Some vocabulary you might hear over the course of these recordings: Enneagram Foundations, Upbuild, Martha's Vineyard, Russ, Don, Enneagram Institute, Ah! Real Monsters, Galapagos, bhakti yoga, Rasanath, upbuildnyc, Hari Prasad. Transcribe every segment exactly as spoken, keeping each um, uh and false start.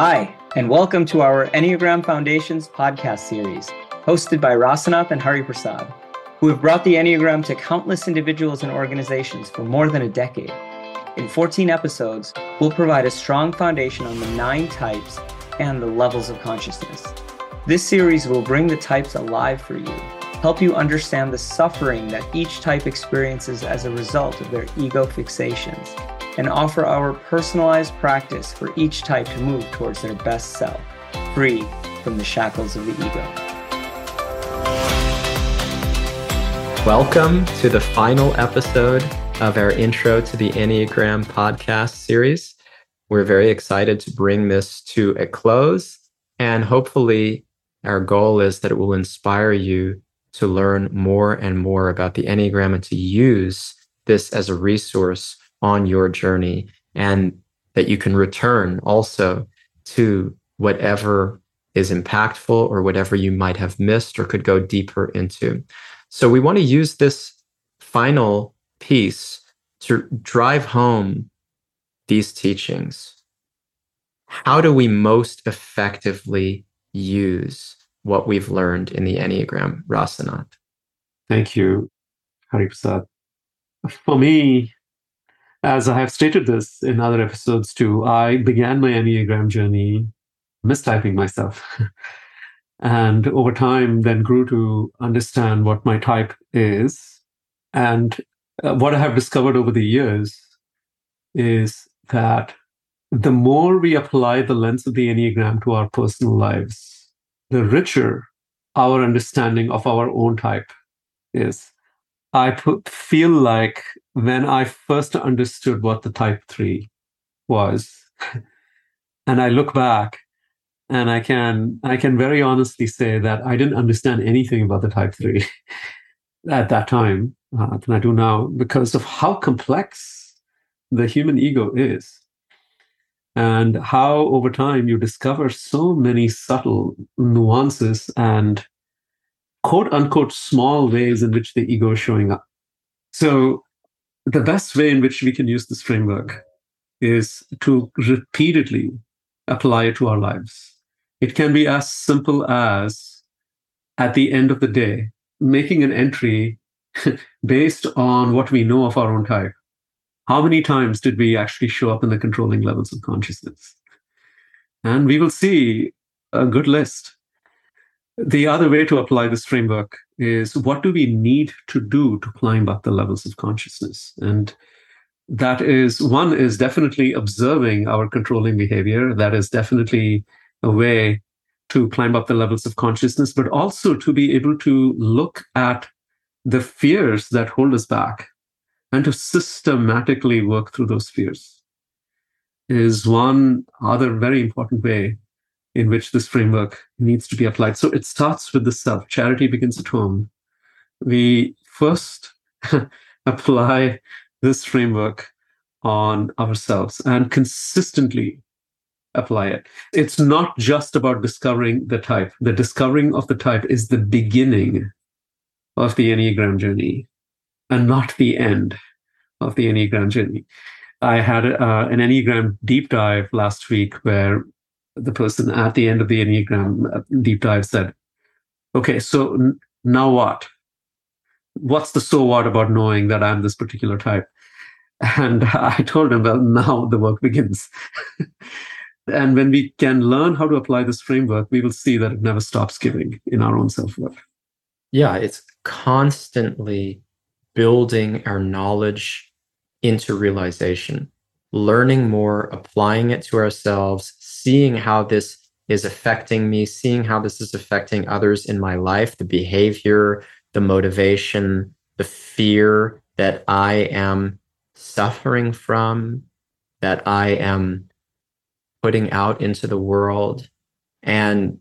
Hi, and welcome to our Enneagram Foundations podcast series, hosted by Rasanath and Hari Prasad, who have brought the Enneagram to countless individuals and organizations for more than a decade. In fourteen episodes, we'll provide a strong foundation on the nine types and the levels of consciousness. This series will bring the types alive for you, help you understand the suffering that each type experiences as a result of their ego fixations, and offer our personalized practice for each type to move towards their best self, free from the shackles of the ego. Welcome to the final episode of our Intro to the Enneagram podcast series. We're very excited to bring this to a close, and hopefully our goal is that it will inspire you to learn more and more about the Enneagram and to use this as a resource on your journey, and that you can return also to whatever is impactful or whatever you might have missed or could go deeper into. So we want to use this final piece to drive home these teachings. How do we most effectively use what we've learned in the Enneagram, Rasanath? Thank you, Hari Prasad. For me, as I have stated this in other episodes too, I began my Enneagram journey mistyping myself and over time then grew to understand what my type is. And uh, what I have discovered over the years is that the more we apply the lens of the Enneagram to our personal lives, the richer our understanding of our own type is. I put, feel like when I first understood what the type three was, and I look back and I can I can very honestly say that I didn't understand anything about the type three at that time uh, than I do now, because of how complex the human ego is and how over time you discover so many subtle nuances and quote unquote small ways in which the ego is showing up. So the best way in which we can use this framework is to repeatedly apply it to our lives. It can be as simple as, at the end of the day, making an entry based on what we know of our own type. How many times did we actually show up in the controlling levels of consciousness? And we will see a good list. The other way to apply this framework is, what do we need to do to climb up the levels of consciousness? And that is, one is definitely observing our controlling behavior. That is definitely a way to climb up the levels of consciousness, but also to be able to look at the fears that hold us back and to systematically work through those fears is one other very important way in which this framework needs to be applied. So it starts with the self. Charity begins at home. We first apply this framework on ourselves and consistently apply it. It's not just about discovering the type. The discovering of the type is the beginning of the Enneagram journey and not the end of the Enneagram journey. I had uh, an Enneagram deep dive last week where the person at the end of the Enneagram deep dive said, okay, so n- now what? What's the so what about knowing that I'm this particular type? And I told him, well, now the work begins. And when we can learn how to apply this framework, we will see that it never stops giving in our own self-worth. Yeah, it's constantly building our knowledge into realization, learning more, applying it to ourselves, seeing how this is affecting me, seeing how this is affecting others in my life, the behavior, the motivation, the fear that I am suffering from, that I am putting out into the world, and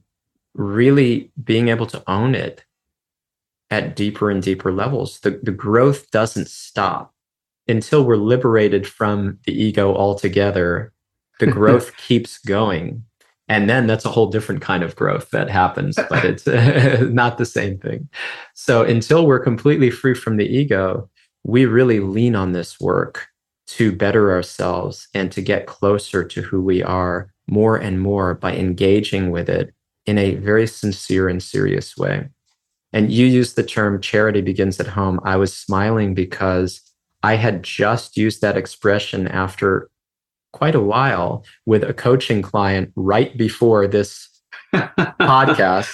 really being able to own it at deeper and deeper levels. The, the growth doesn't stop until we're liberated from the ego altogether. The growth keeps going. And then that's a whole different kind of growth that happens, but it's not the same thing. So until we're completely free from the ego, we really lean on this work to better ourselves and to get closer to who we are more and more by engaging with it in a very sincere and serious way. And you used the term charity begins at home. I was smiling because I had just used that expression after quite a while with a coaching client right before this podcast.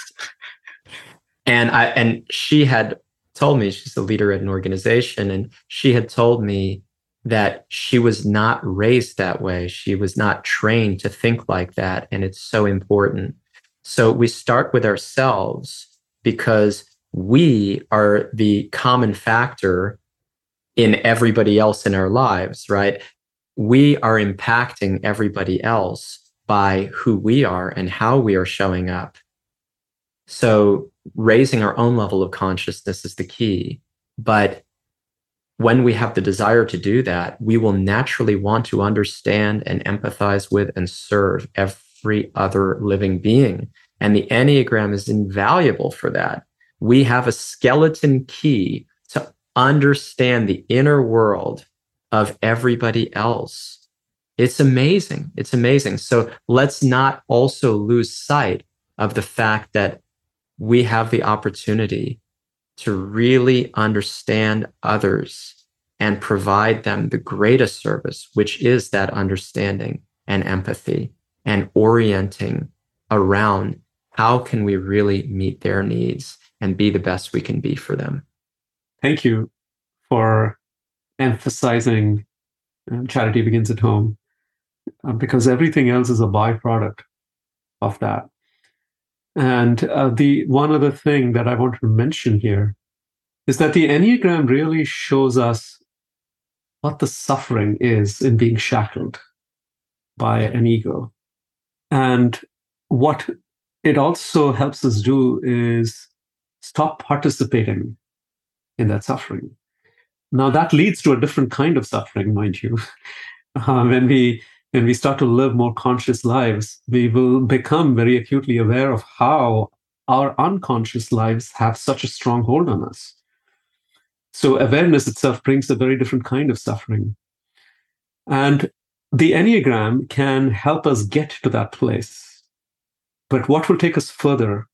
And I and she had told me, she's a leader at an organization, and she had told me that she was not raised that way. She was not trained to think like that. And it's so important. So we start with ourselves because we are the common factor in everybody else in our lives, right? We are impacting everybody else by who we are and how we are showing up. So raising our own level of consciousness is the key. But when we have the desire to do that, we will naturally want to understand and empathize with and serve every other living being. And the Enneagram is invaluable for that. We have a skeleton key to understand the inner world of everybody else. It's amazing. It's amazing. So let's not also lose sight of the fact that we have the opportunity to really understand others and provide them the greatest service, which is that understanding and empathy and orienting around how can we really meet their needs and be the best we can be for them. Thank you for emphasizing charity begins at home, because everything else is a byproduct of that. And uh, the one other thing that I want to mention here is that the Enneagram really shows us what the suffering is in being shackled by an ego. And what it also helps us do is stop participating in that suffering. Now, that leads to a different kind of suffering, mind you. uh, when we When we start to live more conscious lives, we will become very acutely aware of how our unconscious lives have such a strong hold on us. So awareness itself brings a very different kind of suffering. And the Enneagram can help us get to that place. But what will take us further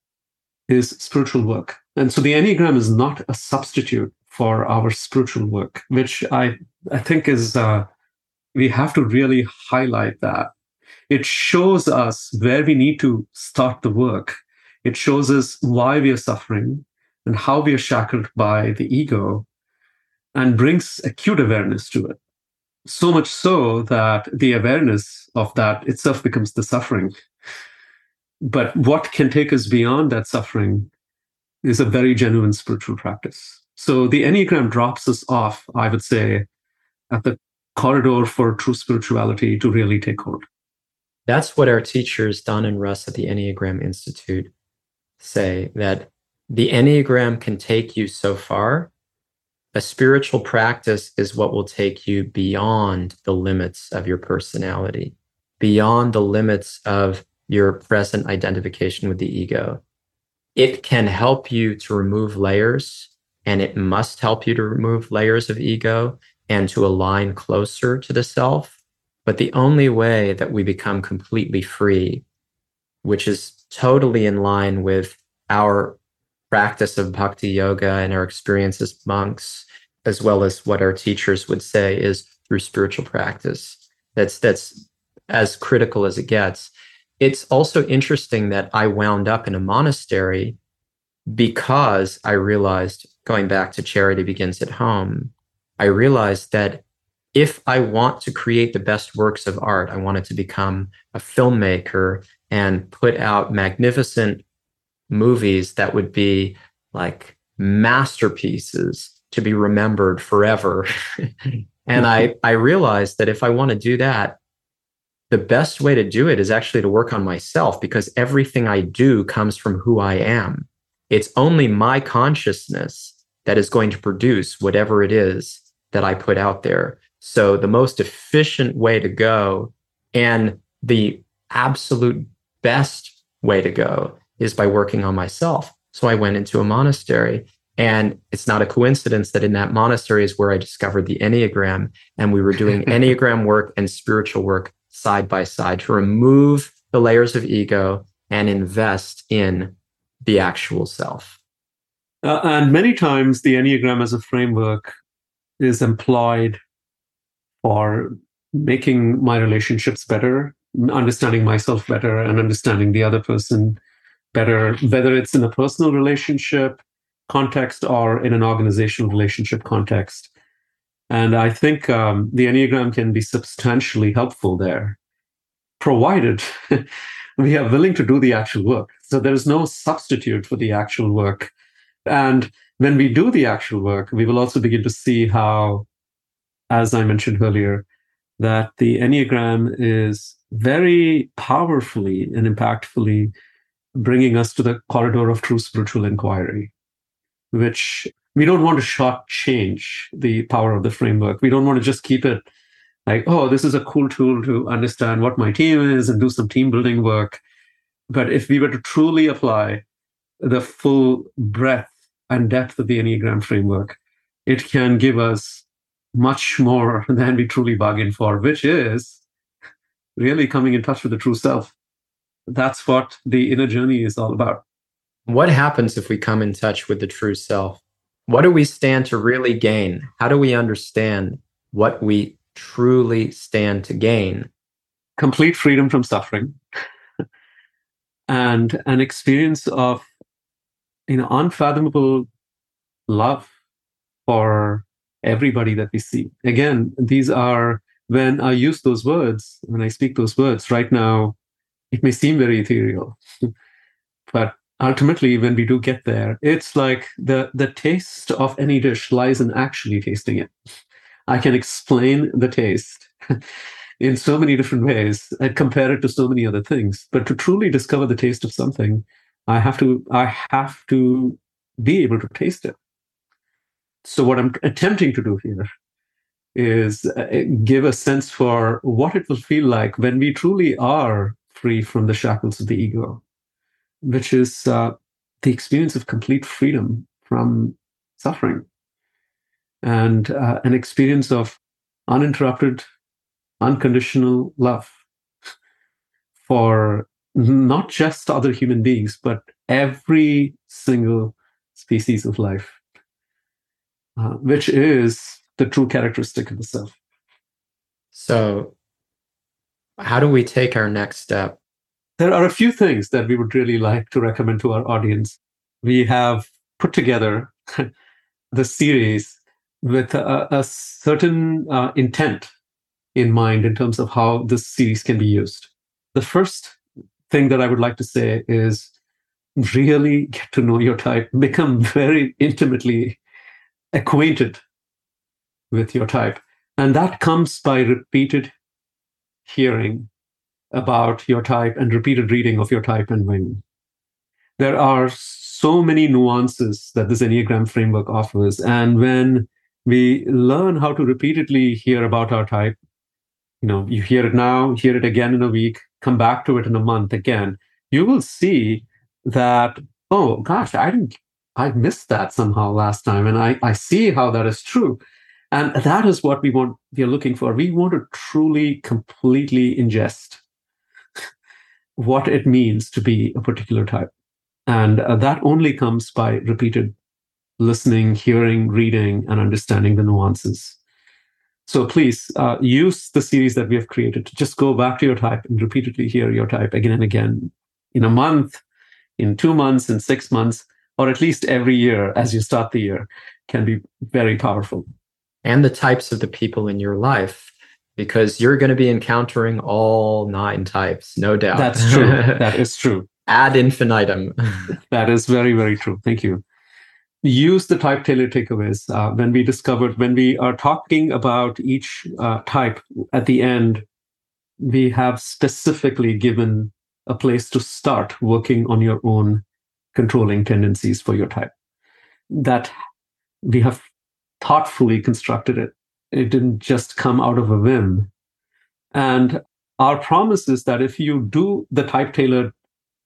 is spiritual work. And so the Enneagram is not a substitute for our spiritual work, which I, I think is... Uh, We have to really highlight that. It shows us where we need to start the work. It shows us why we are suffering and how we are shackled by the ego, and brings acute awareness to it. So much so that the awareness of that itself becomes the suffering. But what can take us beyond that suffering is a very genuine spiritual practice. So the Enneagram drops us off, I would say, at the corridor for true spirituality to really take hold. That's what our teachers, Don and Russ at the Enneagram Institute, say, that the Enneagram can take you so far. A spiritual practice is what will take you beyond the limits of your personality, beyond the limits of your present identification with the ego. It can help you to remove layers, and it must help you to remove layers of ego and to align closer to the self. But the only way that we become completely free, which is totally in line with our practice of bhakti yoga and our experience as monks, as well as what our teachers would say, is through spiritual practice. That's, that's as critical as it gets. It's also interesting that I wound up in a monastery because I realized, going back to charity begins at home, I realized that if I want to create the best works of art, I wanted to become a filmmaker and put out magnificent movies that would be like masterpieces to be remembered forever. And I, I realized that if I want to do that, the best way to do it is actually to work on myself, because everything I do comes from who I am. It's only my consciousness that is going to produce whatever it is that I put out there. So the most efficient way to go and the absolute best way to go is by working on myself. So I went into a monastery, and it's not a coincidence that in that monastery is where I discovered the Enneagram, and we were doing Enneagram work and spiritual work side by side to remove the layers of ego and invest in the actual self. Uh, and many times the Enneagram as a framework is employed for making my relationships better, understanding myself better, and understanding the other person better, whether it's in a personal relationship context or in an organizational relationship context. And I think um, the Enneagram can be substantially helpful there, provided we are willing to do the actual work. So there is no substitute for the actual work. And when we do the actual work, we will also begin to see how, as I mentioned earlier, that the Enneagram is very powerfully and impactfully bringing us to the corridor of true spiritual inquiry, which we don't want to shortchange the power of the framework. We don't want to just keep it like, oh, this is a cool tool to understand what my team is and do some team building work. But if we were to truly apply the full breadth and depth of the Enneagram framework, it can give us much more than we truly bargained for, which is really coming in touch with the true self. That's what the inner journey is all about. What happens if we come in touch with the true self? What do we stand to really gain? How do we understand what we truly stand to gain? Complete freedom from suffering and an experience of, you know, unfathomable love for everybody that we see. Again, these are, when I use those words, when I speak those words right now, it may seem very ethereal, but ultimately, when we do get there, it's like the, the taste of any dish lies in actually tasting it. I can explain the taste in so many different ways and compare it to so many other things. But to truly discover the taste of something, I have to, I have to be able to taste it. So what I'm attempting to do here is give a sense for what it will feel like when we truly are free from the shackles of the ego, which is uh, the experience of complete freedom from suffering and uh, an experience of uninterrupted, unconditional love for not just other human beings, but every single species of life, uh, which is the true characteristic of the self. So how do we take our next step? There are a few things that we would really like to recommend to our audience. We have put together the series with a, a certain uh, intent in mind in terms of how this series can be used. The first thing that I would like to say is really get to know your type, become very intimately acquainted with your type. And that comes by repeated hearing about your type and repeated reading of your type and wing. There are so many nuances that this Enneagram framework offers. And when we learn how to repeatedly hear about our type, you know, you hear it now, hear it again in a week, come back to it in a month again, you will see that, oh gosh, I didn't, I missed that somehow last time. And I, I see how that is true. And that is what we want, we are looking for. We want to truly, completely ingest what it means to be a particular type. And uh, that only comes by repeated listening, hearing, reading, and understanding the nuances. So please uh, use the series that we have created to just go back to your type and repeatedly hear your type again and again, in a month, in two months, in six months, or at least every year as you start the year, can be very powerful. And the types of the people in your life, because you're going to be encountering all nine types, no doubt. That's true. That is true. Ad infinitum. That is very, very true. Thank you. Use the type tailored takeaways. Uh, when we discovered, when we are talking about each uh, type at the end, we have specifically given a place to start working on your own controlling tendencies for your type. That we have thoughtfully constructed it. It didn't just come out of a whim. And our promise is that if you do the type-tailored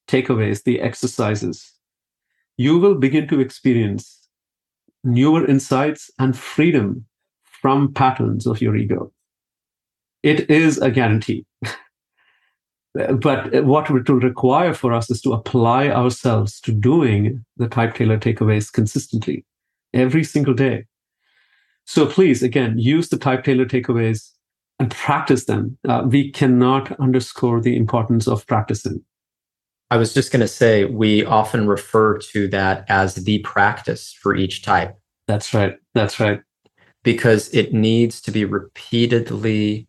takeaways, the exercises, you will begin to experience newer insights and freedom from patterns of your ego. It is a guarantee But what it will require for us is to apply ourselves to doing the type tailor takeaways consistently every single day. So please, again, use the type tailor takeaways and practice them. Uh, we cannot underscore the importance of practicing. I was just going to say, we often refer to that as the practice for each type. That's right. That's right. Because it needs to be repeatedly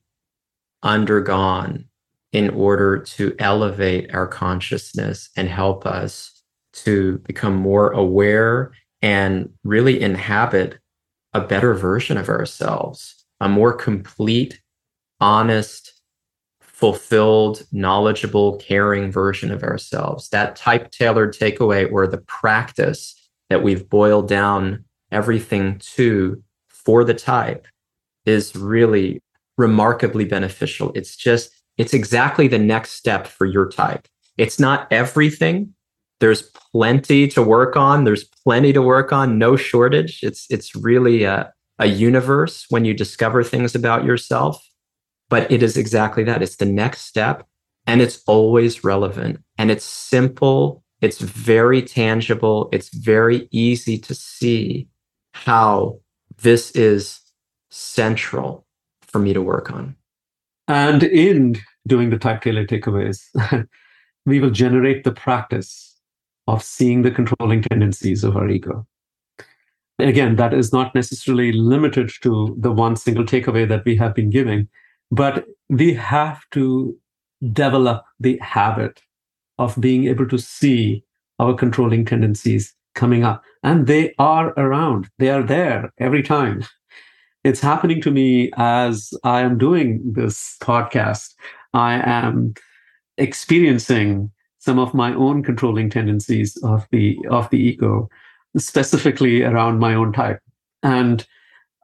undergone in order to elevate our consciousness and help us to become more aware and really inhabit a better version of ourselves, a more complete, honest, fulfilled, knowledgeable, caring version of ourselves. That type tailored takeaway, or the practice that we've boiled down everything to for the type, is really remarkably beneficial. It's just, it's exactly the next step for your type. It's not everything. There's plenty to work on. There's plenty to work on, no shortage. It's, it's really a, a universe when you discover things about yourself. But it is exactly that. It's the next step, and it's always relevant, and it's simple. It's very tangible. It's very easy to see how this is central for me to work on. And in doing the type tailor takeaways, we will generate the practice of seeing the controlling tendencies of our ego. And again, that is not necessarily limited to the one single takeaway that we have been giving. But we have to develop the habit of being able to see our controlling tendencies coming up. And they are around. They are there every time. It's happening to me as I am doing this podcast. I am experiencing some of my own controlling tendencies of the, of the ego, specifically around my own type. And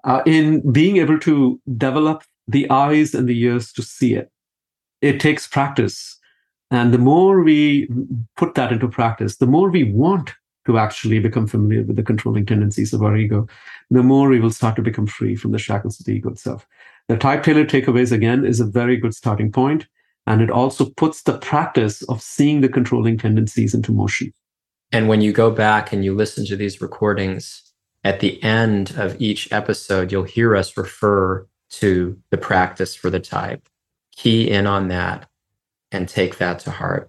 uh, in being able to develop the eyes and the ears to see it, it takes practice. And the more we put that into practice, the more we want to actually become familiar with the controlling tendencies of our ego, the more we will start to become free from the shackles of the ego itself. The type tailored takeaways, again, is a very good starting point, and it also puts the practice of seeing the controlling tendencies into motion. And when you go back and you listen to these recordings, at the end of each episode, you'll hear us refer to the practice for the type. Key in on that and take that to heart.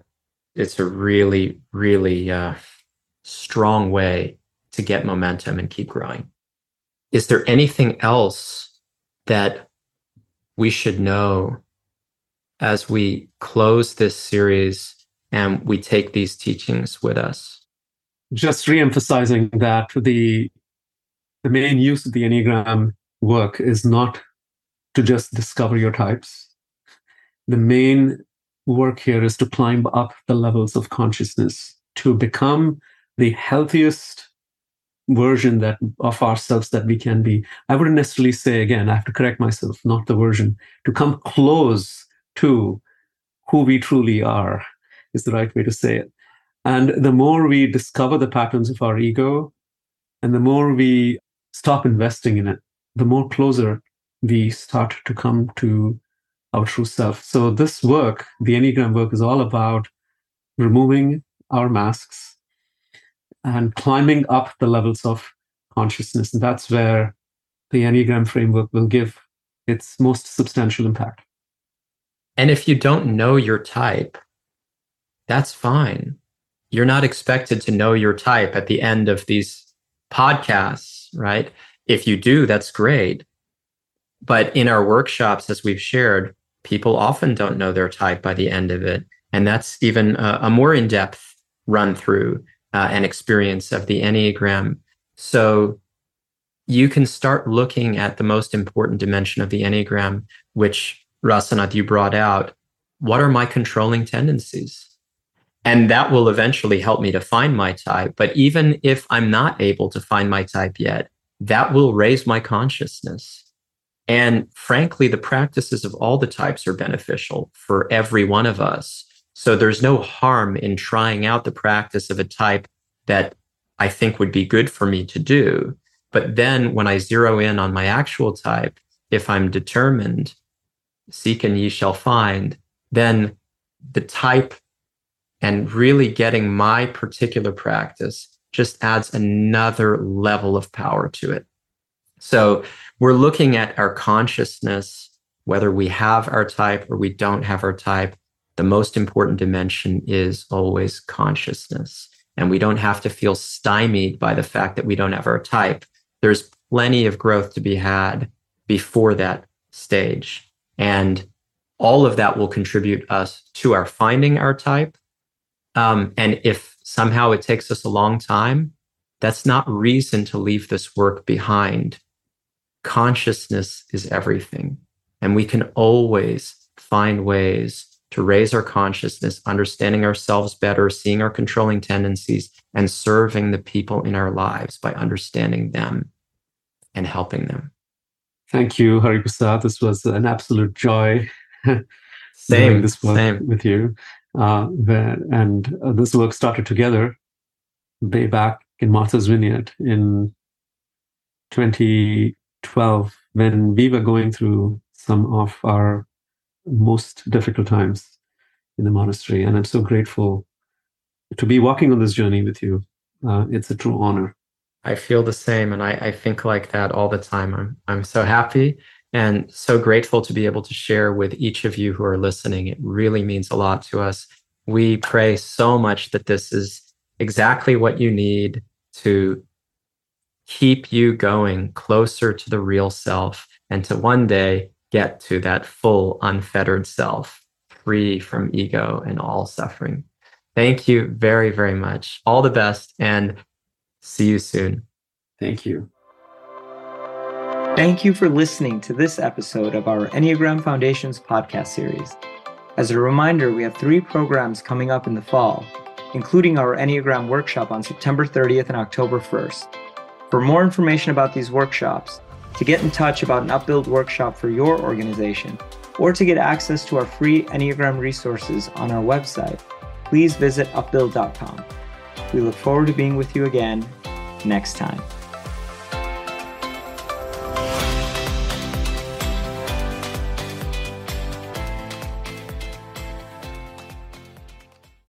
It's a really, really uh, strong way to get momentum and keep growing. Is there anything else that we should know as we close this series and we take these teachings with us? Just re-emphasizing that the, the main use of the Enneagram work is not to just discover your types. The main work here is to climb up the levels of consciousness to become the healthiest version that of ourselves that we can be. I wouldn't necessarily say, again, I have to correct myself, not the version, to come close to who we truly are is the right way to say it. And the more we discover the patterns of our ego, and the more we stop investing in it, the more closer we start to come to our true self. So this work, the Enneagram work, is all about removing our masks and climbing up the levels of consciousness. And that's where the Enneagram framework will give its most substantial impact. And if you don't know your type, that's fine. You're not expected to know your type at the end of these podcasts, right? If you do, that's great. But in our workshops, as we've shared, people often don't know their type by the end of it. And that's even a, a more in-depth run-through uh, and experience of the Enneagram. So you can start looking at the most important dimension of the Enneagram, which, Rasanath, you brought out. What are my controlling tendencies? And that will eventually help me to find my type. But even if I'm not able to find my type yet, that will raise my consciousness. And frankly, the practices of all the types are beneficial for every one of us. So there's no harm in trying out the practice of a type that I think would be good for me to do. But then when I zero in on my actual type, if I'm determined, seek and ye shall find, then the type and really getting my particular practice just adds another level of power to it. So we're looking at our consciousness, whether we have our type or we don't have our type. The most important dimension is always consciousness. And we don't have to feel stymied by the fact that we don't have our type. There's plenty of growth to be had before that stage. And all of that will contribute us to our finding our type. Um, and if somehow it takes us a long time, that's not reason to leave this work behind. Consciousness is everything. And we can always find ways to raise our consciousness, understanding ourselves better, seeing our controlling tendencies, and serving the people in our lives by understanding them and helping them. Thank you, Hari Prasad. This was an absolute joy same, doing this work same. with you. Uh, and this work started together way back in Martha's Vineyard in twenty twelve, when we were going through some of our most difficult times in the monastery. And I'm so grateful to be walking on this journey with you. Uh, it's a true honor. I feel the same. And I, I think like that all the time. I'm, I'm so happy and so grateful to be able to share with each of you who are listening. It really means a lot to us. We pray so much that this is exactly what you need to keep you going closer to the real self and to one day get to that full, unfettered self, free from ego and all suffering. Thank you very, very much. All the best and see you soon. Thank you. Thank you for listening to this episode of our Enneagram Foundations podcast series. As a reminder, we have three programs coming up in the fall, including our Enneagram workshop on September thirtieth and October first. For more information about these workshops, to get in touch about an UpBuild workshop for your organization, or to get access to our free Enneagram resources on our website, please visit upbuild dot com. We look forward to being with you again next time.